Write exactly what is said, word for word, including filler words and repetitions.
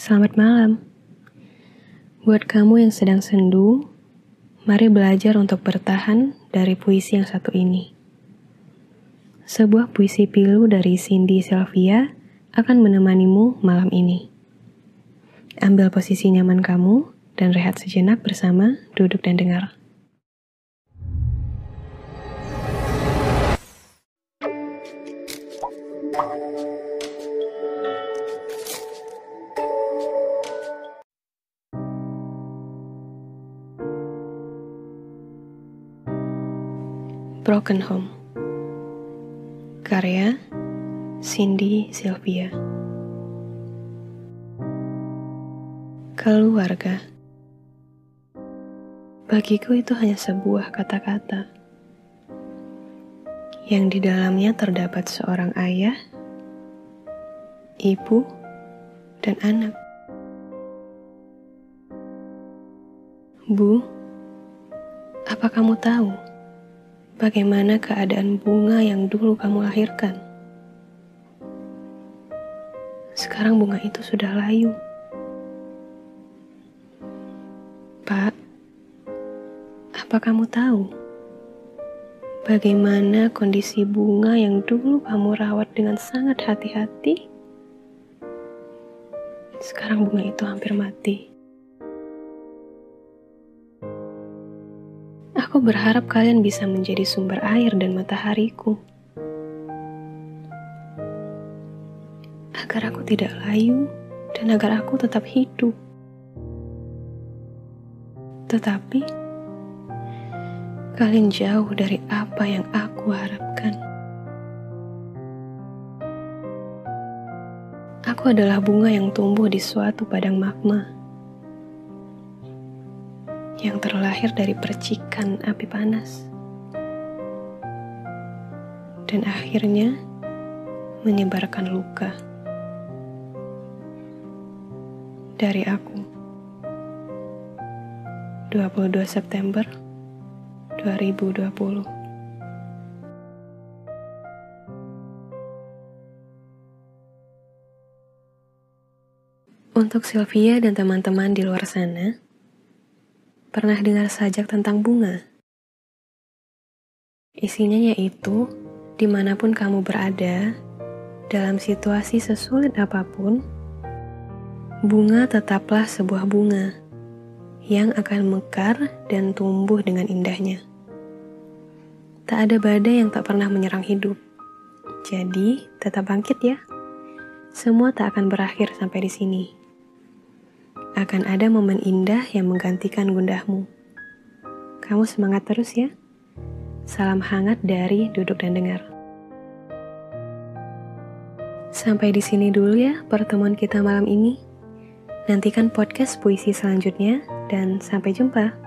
Selamat malam. Buat kamu yang sedang sendu, mari belajar untuk bertahan dari puisi yang satu ini. Sebuah puisi pilu dari Cindy Sylvia akan menemanimu malam ini. Ambil posisi nyaman kamu dan rehat sejenak bersama Duduk dan Dengar. Broken Home, karya Cindy Sylvia. Keluarga, bagiku itu hanya sebuah kata-kata yang di dalamnya terdapat seorang ayah, ibu, dan anak. Bu, apa kamu tahu bagaimana keadaan bunga yang dulu kamu lahirkan? Sekarang bunga itu sudah layu. Pak, apa kamu tahu bagaimana kondisi bunga yang dulu kamu rawat dengan sangat hati-hati? Sekarang bunga itu hampir mati. Aku berharap kalian bisa menjadi sumber air dan matahariku, agar aku tidak layu dan agar aku tetap hidup. Tetapi, kalian jauh dari apa yang aku harapkan. Aku adalah bunga yang tumbuh di suatu padang magma, yang terlahir dari percikan api panas dan akhirnya menyebarkan luka dari aku. Dua puluh dua September dua ribu dua puluh. Untuk Sylvia dan teman-teman di luar sana, pernah dengar sajak tentang bunga? Isinya yaitu, dimanapun kamu berada, dalam situasi sesulit apapun, bunga tetaplah sebuah bunga yang akan mekar dan tumbuh dengan indahnya. Tak ada badai yang tak pernah menyerang hidup. Jadi, tetap bangkit ya. Semua tak akan berakhir sampai di sini. Akan ada momen indah yang menggantikan gundahmu. Kamu semangat terus ya. Salam hangat dari Duduk dan Dengar. Sampai di sini dulu ya pertemuan kita malam ini. Nantikan podcast puisi selanjutnya dan sampai jumpa.